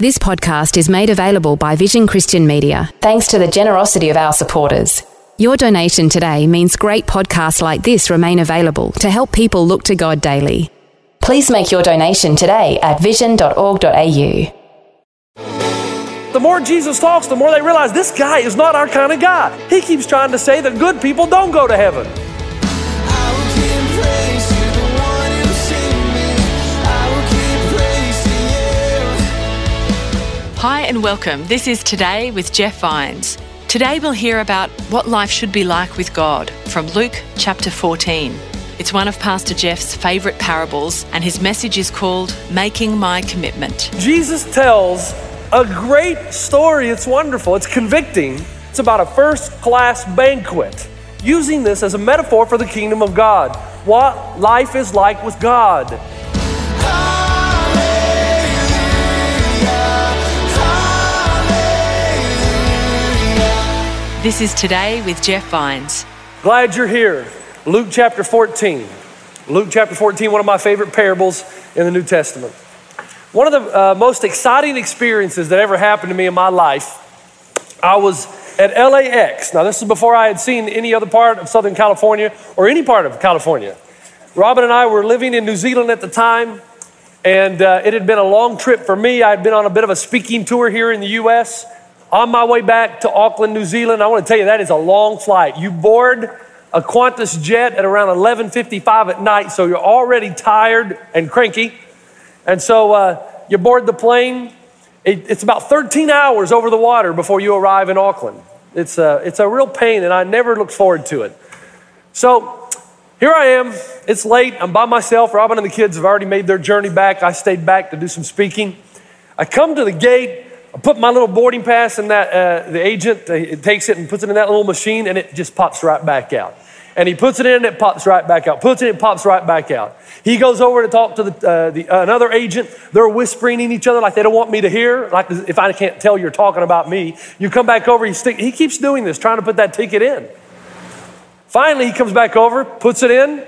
This podcast is made available by Vision Christian Media, thanks to the generosity of our supporters. Your donation today means great podcasts like this remain available to help people look to God daily. Please make your donation today at vision.org.au. The more Jesus talks, the more they realize this guy is not our kind of God. He keeps trying to say that good people don't go to heaven. Hi and welcome. This is Today with Jeff Vines. Today we'll hear about what life should be like with God from Luke chapter 14. It's one of Pastor Jeff's favourite parables and his message is called Making My Commitment. Jesus tells a great story. It's wonderful. It's convicting. It's about a first-class banquet, using this as a metaphor for the kingdom of God, what life is like with God. This is Today with Jeff Vines. Glad you're here. Luke chapter 14. Luke chapter 14, one of my favorite parables in the New Testament. One of the most exciting experiences that ever happened to me in my life, I was at LAX. Now, this is before I had seen any other part of Southern California or any part of California. Robin and I were living in New Zealand at the time, and it had been a long trip for me. I had been on a bit of a speaking tour here in the U.S., on my way back to Auckland, New Zealand. I want to tell you, that is a long flight. You board a Qantas jet at around 11:55 at night, so you're already tired and cranky. And so you board the plane. It's about 13 hours over the water before you arrive in Auckland. It's a real pain, and I never looked forward to it. So here I am. It's late. I'm by myself. Robin and the kids have already made their journey back. I stayed back to do some speaking. I come to the gate. I put my little boarding pass in that, the agent, it takes it and puts it in that little machine and it just pops right back out. And he puts it in and it pops right back out. Puts it in, pops right back out. He goes over to talk to another agent. They're whispering in each other like they don't want me to hear. Like if I can't tell you're talking about me. You come back over, he keeps doing this, trying to put that ticket in. Finally, he comes back over, puts it in,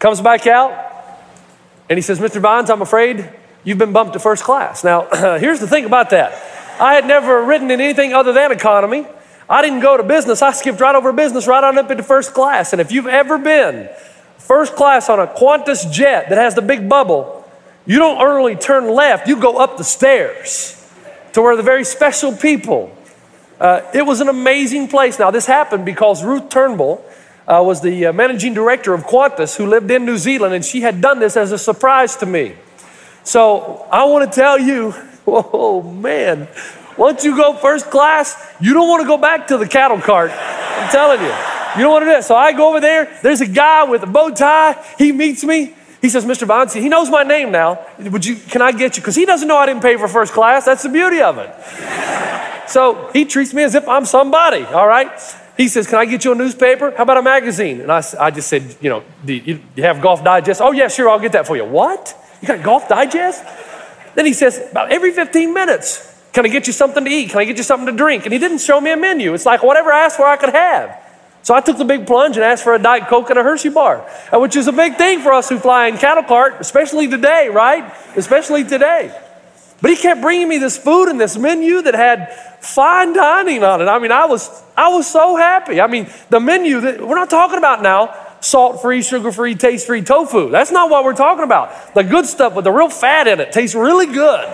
comes back out. And he says, Mr. Vines, I'm afraid you've been bumped to first class. Now, here's the thing about that. I had never written in anything other than economy. I didn't go to business. I skipped right over business, right on up into first class. And if you've ever been first class on a Qantas jet that has the big bubble, you don't early turn left. You go up the stairs to where the very special people. It was an amazing place. Now, this happened because Ruth Turnbull was the managing director of Qantas who lived in New Zealand, and she had done this as a surprise to me. So I want to tell you, oh man, once you go first class, you don't want to go back to the cattle cart. I'm telling you, you don't want to do that. So I go over there, there's a guy with a bow tie. He meets me. He says, Mr. Vines, he knows my name now. Can I get you? Because he doesn't know I didn't pay for first class. That's the beauty of it. So he treats me as if I'm somebody, all right? He says, can I get you a newspaper? How about a magazine? And I just said, do you have Golf Digest? Oh yeah, sure, I'll get that for you. What? You got Golf Digest? Then he says, about every 15 minutes, can I get you something to eat? Can I get you something to drink? And he didn't show me a menu. It's like whatever I asked for, I could have. So I took the big plunge and asked for a Diet Coke and a Hershey bar, which is a big thing for us who fly in cattle cart, especially today, right? Especially today. But he kept bringing me this food and this menu that had fine dining on it. I mean, I was so happy. I mean, the menu that we're not talking about now, salt-free, sugar-free, taste-free tofu. That's not what we're talking about. The good stuff with the real fat in it tastes really good.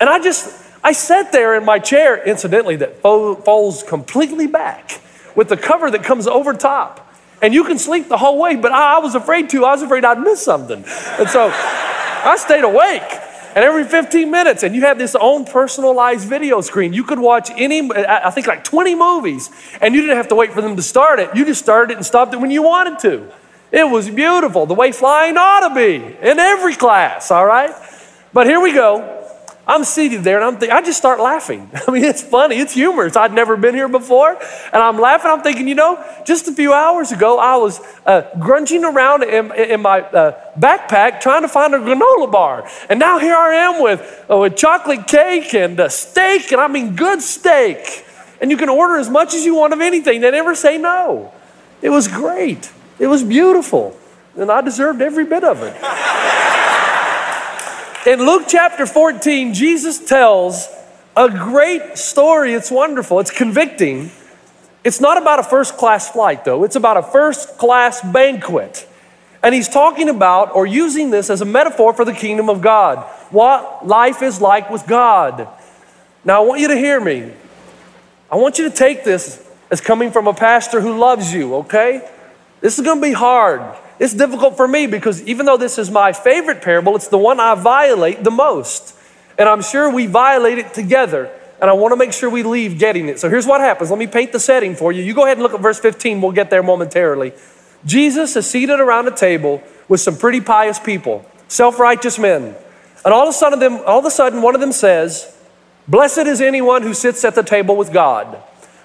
And I sat there in my chair, incidentally, that folds completely back with the cover that comes over top. And you can sleep the whole way, but I was afraid to. I was afraid I'd miss something. And so I stayed awake. And every 15 minutes, and you have this own personalized video screen. You could watch I think like 20 movies, and you didn't have to wait for them to start it. You just started it and stopped it when you wanted to. It was beautiful, the way flying ought to be in every class, all right? But here we go. I'm seated there and I'm thinking, I just start laughing. I mean, it's funny, it's humorous. I'd never been here before and I'm laughing. I'm thinking, you know, just a few hours ago, I was grunging around in my backpack trying to find a granola bar. And now here I am with chocolate cake and steak, and I mean good steak. And you can order as much as you want of anything. They never say no. It was great. It was beautiful. And I deserved every bit of it. In Luke chapter 14, Jesus tells a great story. It's wonderful. It's convicting. It's not about a first-class flight, though. It's about a first-class banquet. And he's talking about or using this as a metaphor for the kingdom of God, what life is like with God. Now, I want you to hear me. I want you to take this as coming from a pastor who loves you, okay? This is going to be hard. It's difficult for me because even though this is my favorite parable, it's the one I violate the most. And I'm sure we violate it together. And I want to make sure we leave getting it. So here's what happens. Let me paint the setting for you. You go ahead and look at verse 15. We'll get there momentarily. Jesus is seated around a table with some pretty pious people, self-righteous men. And all of a sudden, one of them says, "Blessed is anyone who sits at the table with God."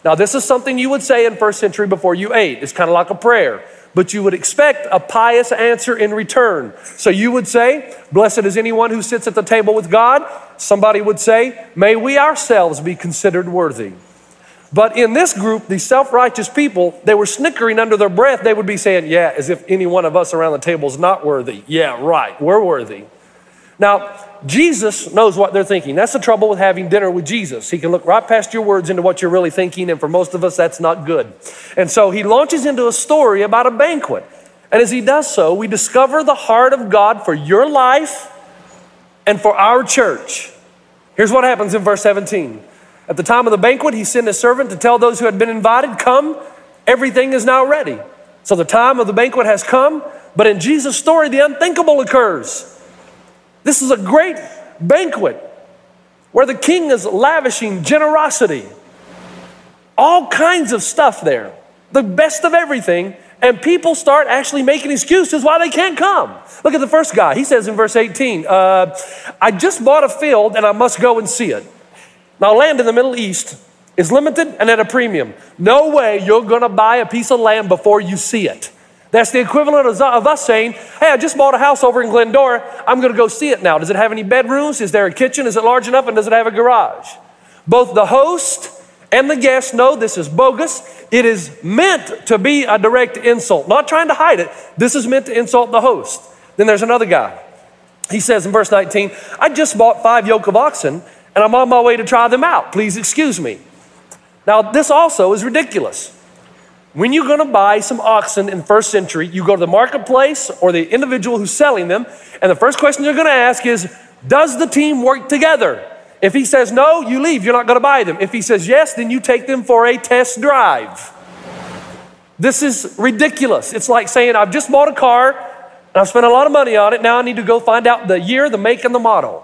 Now, this is something you would say in first century before you ate. It's kind of like a prayer. But you would expect a pious answer in return. So you would say, "Blessed is anyone who sits at the table with God." Somebody would say, "May we ourselves be considered worthy." But in this group, these self-righteous people, they were snickering under their breath. They would be saying, "Yeah, as if any one of us around the table is not worthy. Yeah, right, we're worthy." Now, Jesus knows what they're thinking. That's the trouble with having dinner with Jesus. He can look right past your words into what you're really thinking, and for most of us, that's not good. And so he launches into a story about a banquet. And as he does so, we discover the heart of God for your life and for our church. Here's what happens in verse 17. At the time of the banquet, he sent his servant to tell those who had been invited, "Come, everything is now ready." So the time of the banquet has come, but in Jesus' story, the unthinkable occurs. This is a great banquet where the king is lavishing generosity. All kinds of stuff there, the best of everything, and people start actually making excuses why they can't come. Look at the first guy. He says in verse 18, "I just bought a field and I must go and see it." Now, land in the Middle East is limited and at a premium. No way you're going to buy a piece of land before you see it. That's the equivalent of us saying, "Hey, I just bought a house over in Glendora. I'm going to go see it now. Does it have any bedrooms? Is there a kitchen? Is it large enough? And does it have a garage?" Both the host and the guest know this is bogus. It is meant to be a direct insult. Not trying to hide it. This is meant to insult the host. Then there's another guy. He says in verse 19, "I just bought 5 yoke of oxen, and I'm on my way to try them out. Please excuse me." Now, this also is ridiculous. When you're going to buy some oxen in first century, you go to the marketplace or the individual who's selling them, and the first question you're going to ask is, does the team work together? If he says no, you leave. You're not going to buy them. If he says yes, then you take them for a test drive. This is ridiculous. It's like saying, "I've just bought a car, and I've spent a lot of money on it. Now I need to go find out the year, the make, and the model."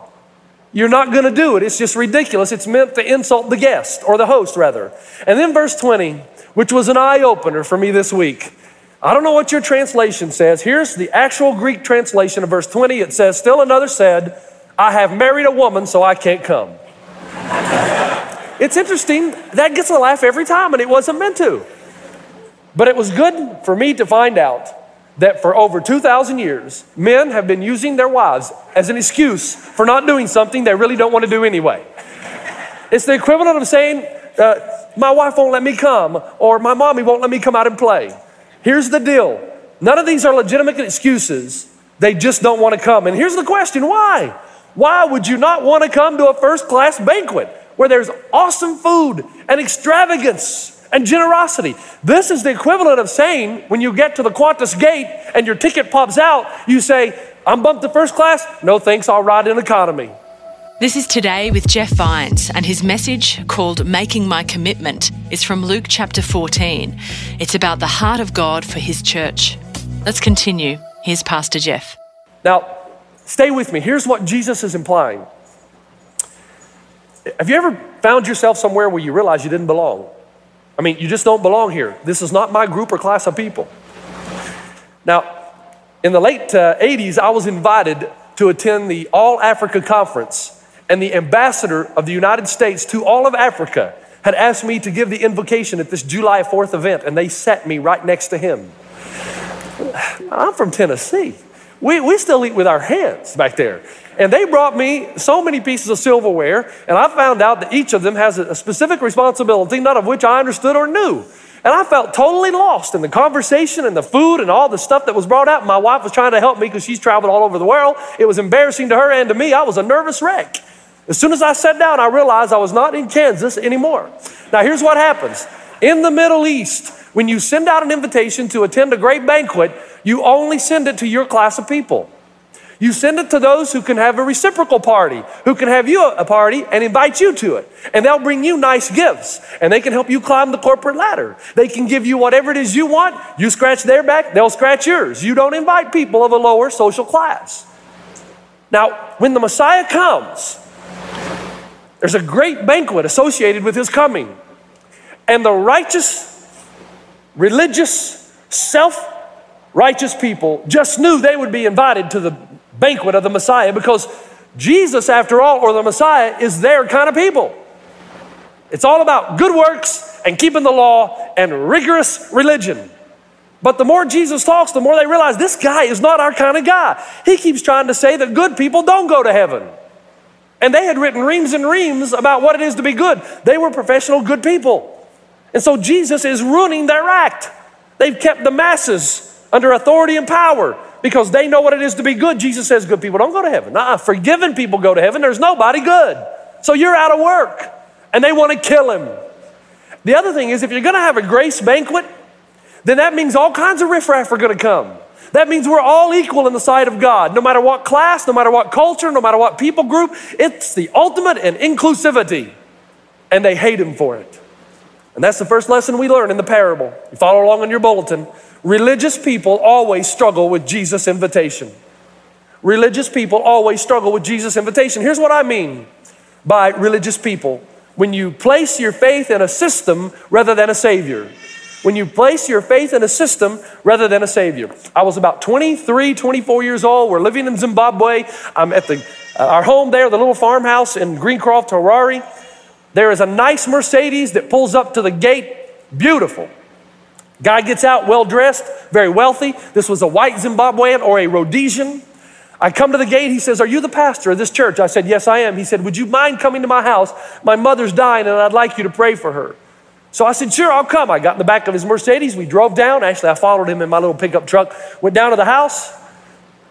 You're not going to do it. It's just ridiculous. It's meant to insult the guest, or the host, rather. And then verse 20, which was an eye-opener for me this week. I don't know what your translation says. Here's the actual Greek translation of verse 20. It says, "Still another said, I have married a woman, so I can't come." It's interesting. That gets a laugh every time, and it wasn't meant to. But it was good for me to find out that for over 2,000 years, men have been using their wives as an excuse for not doing something they really don't want to do anyway. It's the equivalent of saying, "My wife won't let me come," or "My mommy won't let me come out and play." Here's the deal. None of these are legitimate excuses. They just don't want to come. And here's the question, why? Why would you not want to come to a first-class banquet where there's awesome food and extravagance and generosity? This is the equivalent of saying when you get to the Qantas gate and your ticket pops out, you say, "I'm bumped to first class. No thanks, I'll ride in economy." This is Today with Jeff Vines, and his message, called "Making My Commitment," is from Luke chapter 14. It's about the heart of God for his church. Let's continue. Here's Pastor Jeff. Now, stay with me. Here's what Jesus is implying. Have you ever found yourself somewhere where you realize you didn't belong? I mean, you just don't belong here. This is not my group or class of people. Now, in the late 80s, I was invited to attend the All Africa Conference. and the ambassador of the United States to all of Africa had asked me to give the invocation at this July 4th event, and they sat me right next to him. I'm from Tennessee. We still eat with our hands back there. And they brought me so many pieces of silverware, and I found out that each of them has a specific responsibility, none of which I understood or knew. And I felt totally lost in the conversation and the food and all the stuff that was brought out. My wife was trying to help me because she's traveled all over the world. It was embarrassing to her and to me. I was a nervous wreck. As soon as I sat down, I realized I was not in Kansas anymore. Now, here's what happens. In the Middle East, when you send out an invitation to attend a great banquet, you only send it to your class of people. You send it to those who can have a reciprocal party, who can have you a party and invite you to it. And they'll bring you nice gifts, and they can help you climb the corporate ladder. They can give you whatever it is you want. You scratch their back, they'll scratch yours. You don't invite people of a lower social class. Now, when the Messiah comes, there's a great banquet associated with his coming. And the righteous, religious, self-righteous people just knew they would be invited to the banquet of the Messiah, because Jesus, after all, or the Messiah, is their kind of people. It's all about good works and keeping the law and rigorous religion. But the more Jesus talks, the more they realize this guy is not our kind of guy. He keeps trying to say that good people don't go to heaven. And they had written reams and reams about what it is to be good. They were professional good people. And so Jesus is ruining their act. They've kept the masses under authority and power, because they know what it is to be good. Jesus says good people don't go to heaven. Forgiven people go to heaven. There's nobody good. So you're out of work. And they want to kill him. The other thing is, if you're going to have a grace banquet, then that means all kinds of riffraff are going to come. That means we're all equal in the sight of God, no matter what class, no matter what culture, no matter what people group. It's the ultimate in inclusivity. And they hate him for it. And that's the first lesson we learn in the parable. You follow along in your bulletin. Religious people always struggle with Jesus' invitation. Religious people always struggle with Jesus' invitation. Here's what I mean by religious people. When you place your faith in a system rather than a savior. When you place your faith in a system rather than a savior. I was about 23, 24 years old. We're living in Zimbabwe. I'm at our home there, the little farmhouse in Greencroft, Harare. There is a nice Mercedes that pulls up to the gate. Beautiful. Guy gets out well-dressed, very wealthy. This was a white Zimbabwean or a Rhodesian. I come to the gate. He says, "Are you the pastor of this church?" I said, "Yes, I am." He said, "Would you mind coming to my house? My mother's dying and I'd like you to pray for her." So I said, "Sure, I'll come." I got in the back of his Mercedes. We drove down. Actually, I followed him in my little pickup truck. Went down to the house.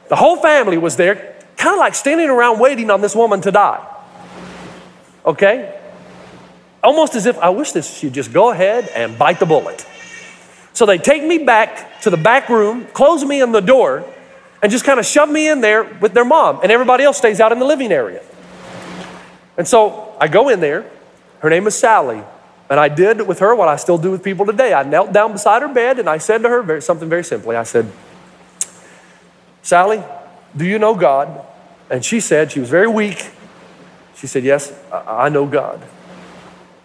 The whole family was there, kind of like standing around waiting on this woman to die. Okay? Almost as if, I wish she'd just go ahead and bite the bullet. So they take me back to the back room, close me in the door, and just kind of shove me in there with their mom. And everybody else stays out in the living area. And so I go in there. Her name is Sally. And I did with her what I still do with people today. I knelt down beside her bed and I said to her something very simply. I said, "Sally, do you know God?" And she said, she was very weak. She said, "Yes, I know God."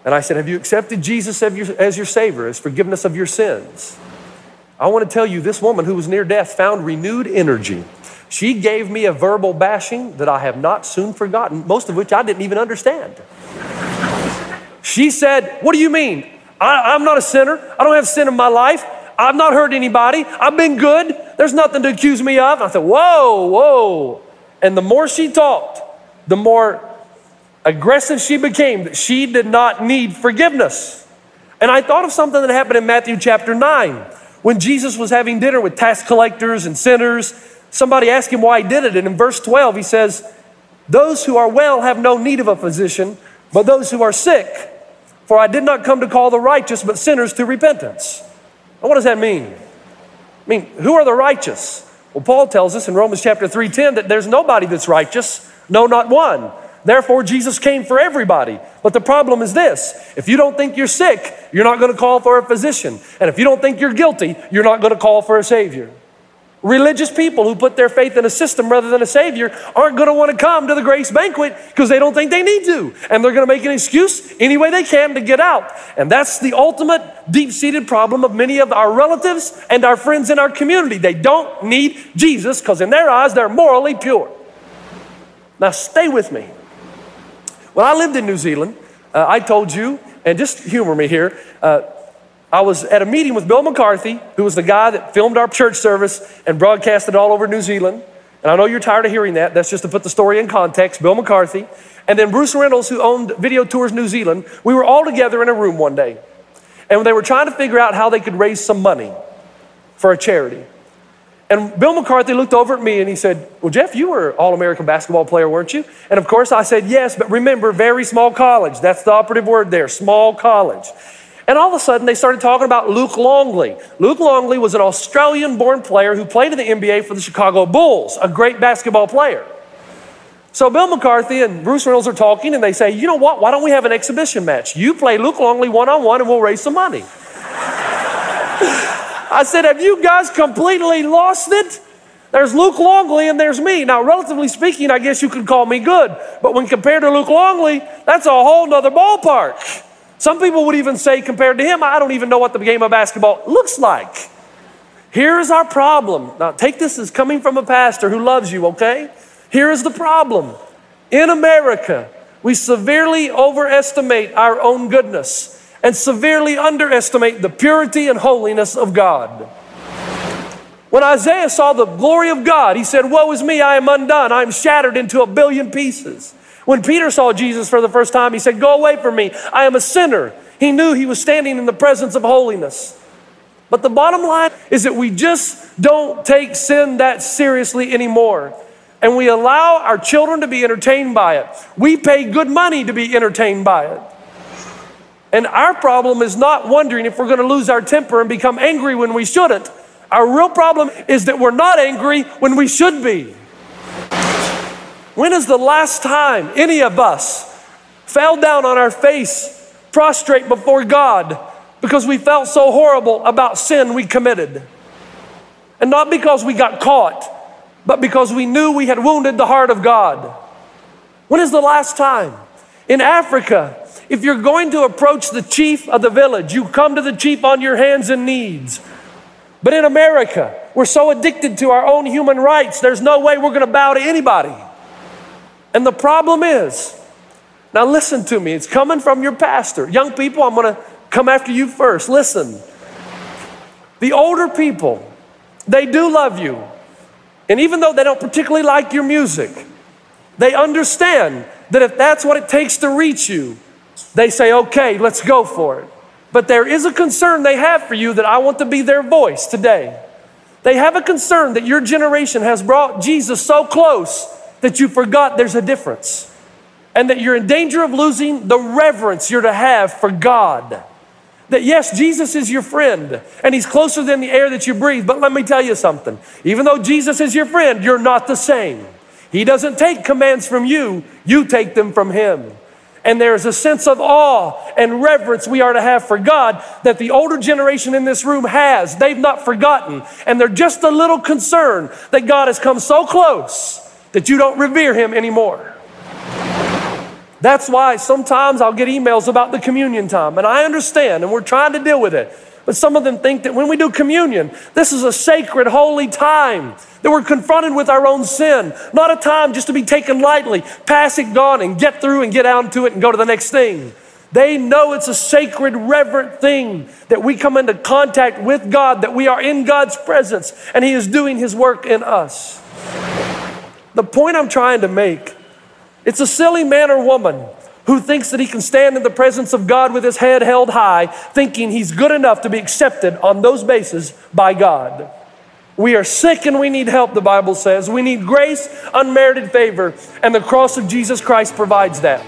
And I said, "Have you accepted Jesus as your Savior, as forgiveness of your sins?" I want to tell you, this woman who was near death found renewed energy. She gave me a verbal bashing that I have not soon forgotten, most of which I didn't even understand. She said, "What do you mean? I'm not a sinner. I don't have sin in my life. I've not hurt anybody. I've been good. There's nothing to accuse me of." And I said, whoa. And the more she talked, the more aggressive she became, that she did not need forgiveness. And I thought of something that happened in Matthew chapter 9, when Jesus was having dinner with tax collectors and sinners. Somebody asked him why he did it. And in verse 12, he says, "Those who are well have no need of a physician, but those who are sick, for I did not come to call the righteous, but sinners to repentance." Now, what does that mean? I mean, who are the righteous? Well, Paul tells us in Romans chapter 3:10 that there's nobody that's righteous, no, not one. Therefore, Jesus came for everybody. But the problem is this: if you don't think you're sick, you're not going to call for a physician. And if you don't think you're guilty, you're not going to call for a savior. Religious people who put their faith in a system rather than a savior aren't going to want to come to the grace banquet because they don't think they need to. And they're going to make an excuse any way they can to get out. And that's the ultimate deep-seated problem of many of our relatives and our friends in our community. They don't need Jesus because in their eyes, they're morally pure. Now, stay with me. When I lived in New Zealand, I told you, and just humor me here, I was at a meeting with Bill McCarthy, who was the guy that filmed our church service and broadcast it all over New Zealand. And I know you're tired of hearing that. That's just to put the story in context, Bill McCarthy. And then Bruce Reynolds, who owned Video Tours New Zealand. We were all together in a room one day. And they were trying to figure out how they could raise some money for a charity. And Bill McCarthy looked over at me and he said, well, Jeff, you were an All-American basketball player, weren't you? And of course I said, yes, but remember, very small college. That's the operative word there, small college. And all of a sudden, they started talking about Luke Longley. Luke Longley was an Australian-born player who played in the NBA for the Chicago Bulls, a great basketball player. So Bill McCarthy and Bruce Reynolds are talking, and they say, you know what? Why don't we have an exhibition match? You play Luke Longley one-on-one, and we'll raise some money. I said, have you guys completely lost it? There's Luke Longley and there's me. Now, relatively speaking, I guess you could call me good. But when compared to Luke Longley, that's a whole nother ballpark. Some people would even say, compared to him, I don't even know what the game of basketball looks like. Here's our problem. Now, take this as coming from a pastor who loves you, okay? Here is the problem. In America, we severely overestimate our own goodness and severely underestimate the purity and holiness of God. When Isaiah saw the glory of God, he said, woe is me, I am undone. I am shattered into a billion pieces. When Peter saw Jesus for the first time, he said, go away from me, I am a sinner. He knew he was standing in the presence of holiness. But the bottom line is that we just don't take sin that seriously anymore. And we allow our children to be entertained by it. We pay good money to be entertained by it. And our problem is not wondering if we're gonna lose our temper and become angry when we shouldn't. Our real problem is that we're not angry when we should be. When is the last time any of us fell down on our face, prostrate before God, because we felt so horrible about sin we committed? And not because we got caught, but because we knew we had wounded the heart of God. When is the last time? In Africa, if you're going to approach the chief of the village, you come to the chief on your hands and knees. But in America, we're so addicted to our own human rights, there's no way we're gonna bow to anybody. And the problem is, now listen to me, it's coming from your pastor. Young people, I'm gonna come after you first. Listen, the older people, they do love you. And even though they don't particularly like your music, they understand that if that's what it takes to reach you, they say, okay, let's go for it. But there is a concern they have for you that I want to be their voice today. They have a concern that your generation has brought Jesus so close that you forgot there's a difference and that you're in danger of losing the reverence you're to have for God. That yes, Jesus is your friend and he's closer than the air that you breathe, but let me tell you something. Even though Jesus is your friend, you're not the same. He doesn't take commands from you, you take them from him. And there is a sense of awe and reverence we are to have for God that the older generation in this room has. They've not forgotten, and they're just a little concerned that God has come so close that you don't revere him anymore. That's why sometimes I'll get emails about the communion time, and I understand, and we're trying to deal with it. But some of them think that when we do communion, this is a sacred, holy time, that we're confronted with our own sin, not a time just to be taken lightly, pass it, gone, and get through and get out to it and go to the next thing. They know it's a sacred, reverent thing that we come into contact with God, that we are in God's presence, and he is doing his work in us. The point I'm trying to make, it's a silly man or woman who thinks that he can stand in the presence of God with his head held high, thinking he's good enough to be accepted on those bases by God. We are sick and we need help, the Bible says. We need grace, unmerited favor, and the cross of Jesus Christ provides that.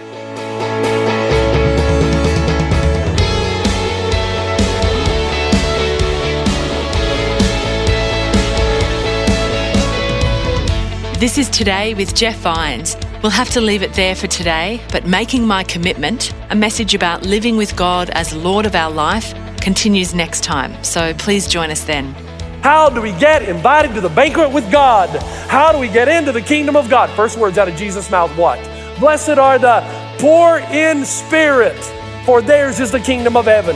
This is Today with Jeff Vines. We'll have to leave it there for today, but Making My Commitment, a message about living with God as Lord of our life, continues next time. So please join us then. How do we get invited to the banquet with God? How do we get into the kingdom of God? First words out of Jesus' mouth, what? Blessed are the poor in spirit, for theirs is the kingdom of heaven.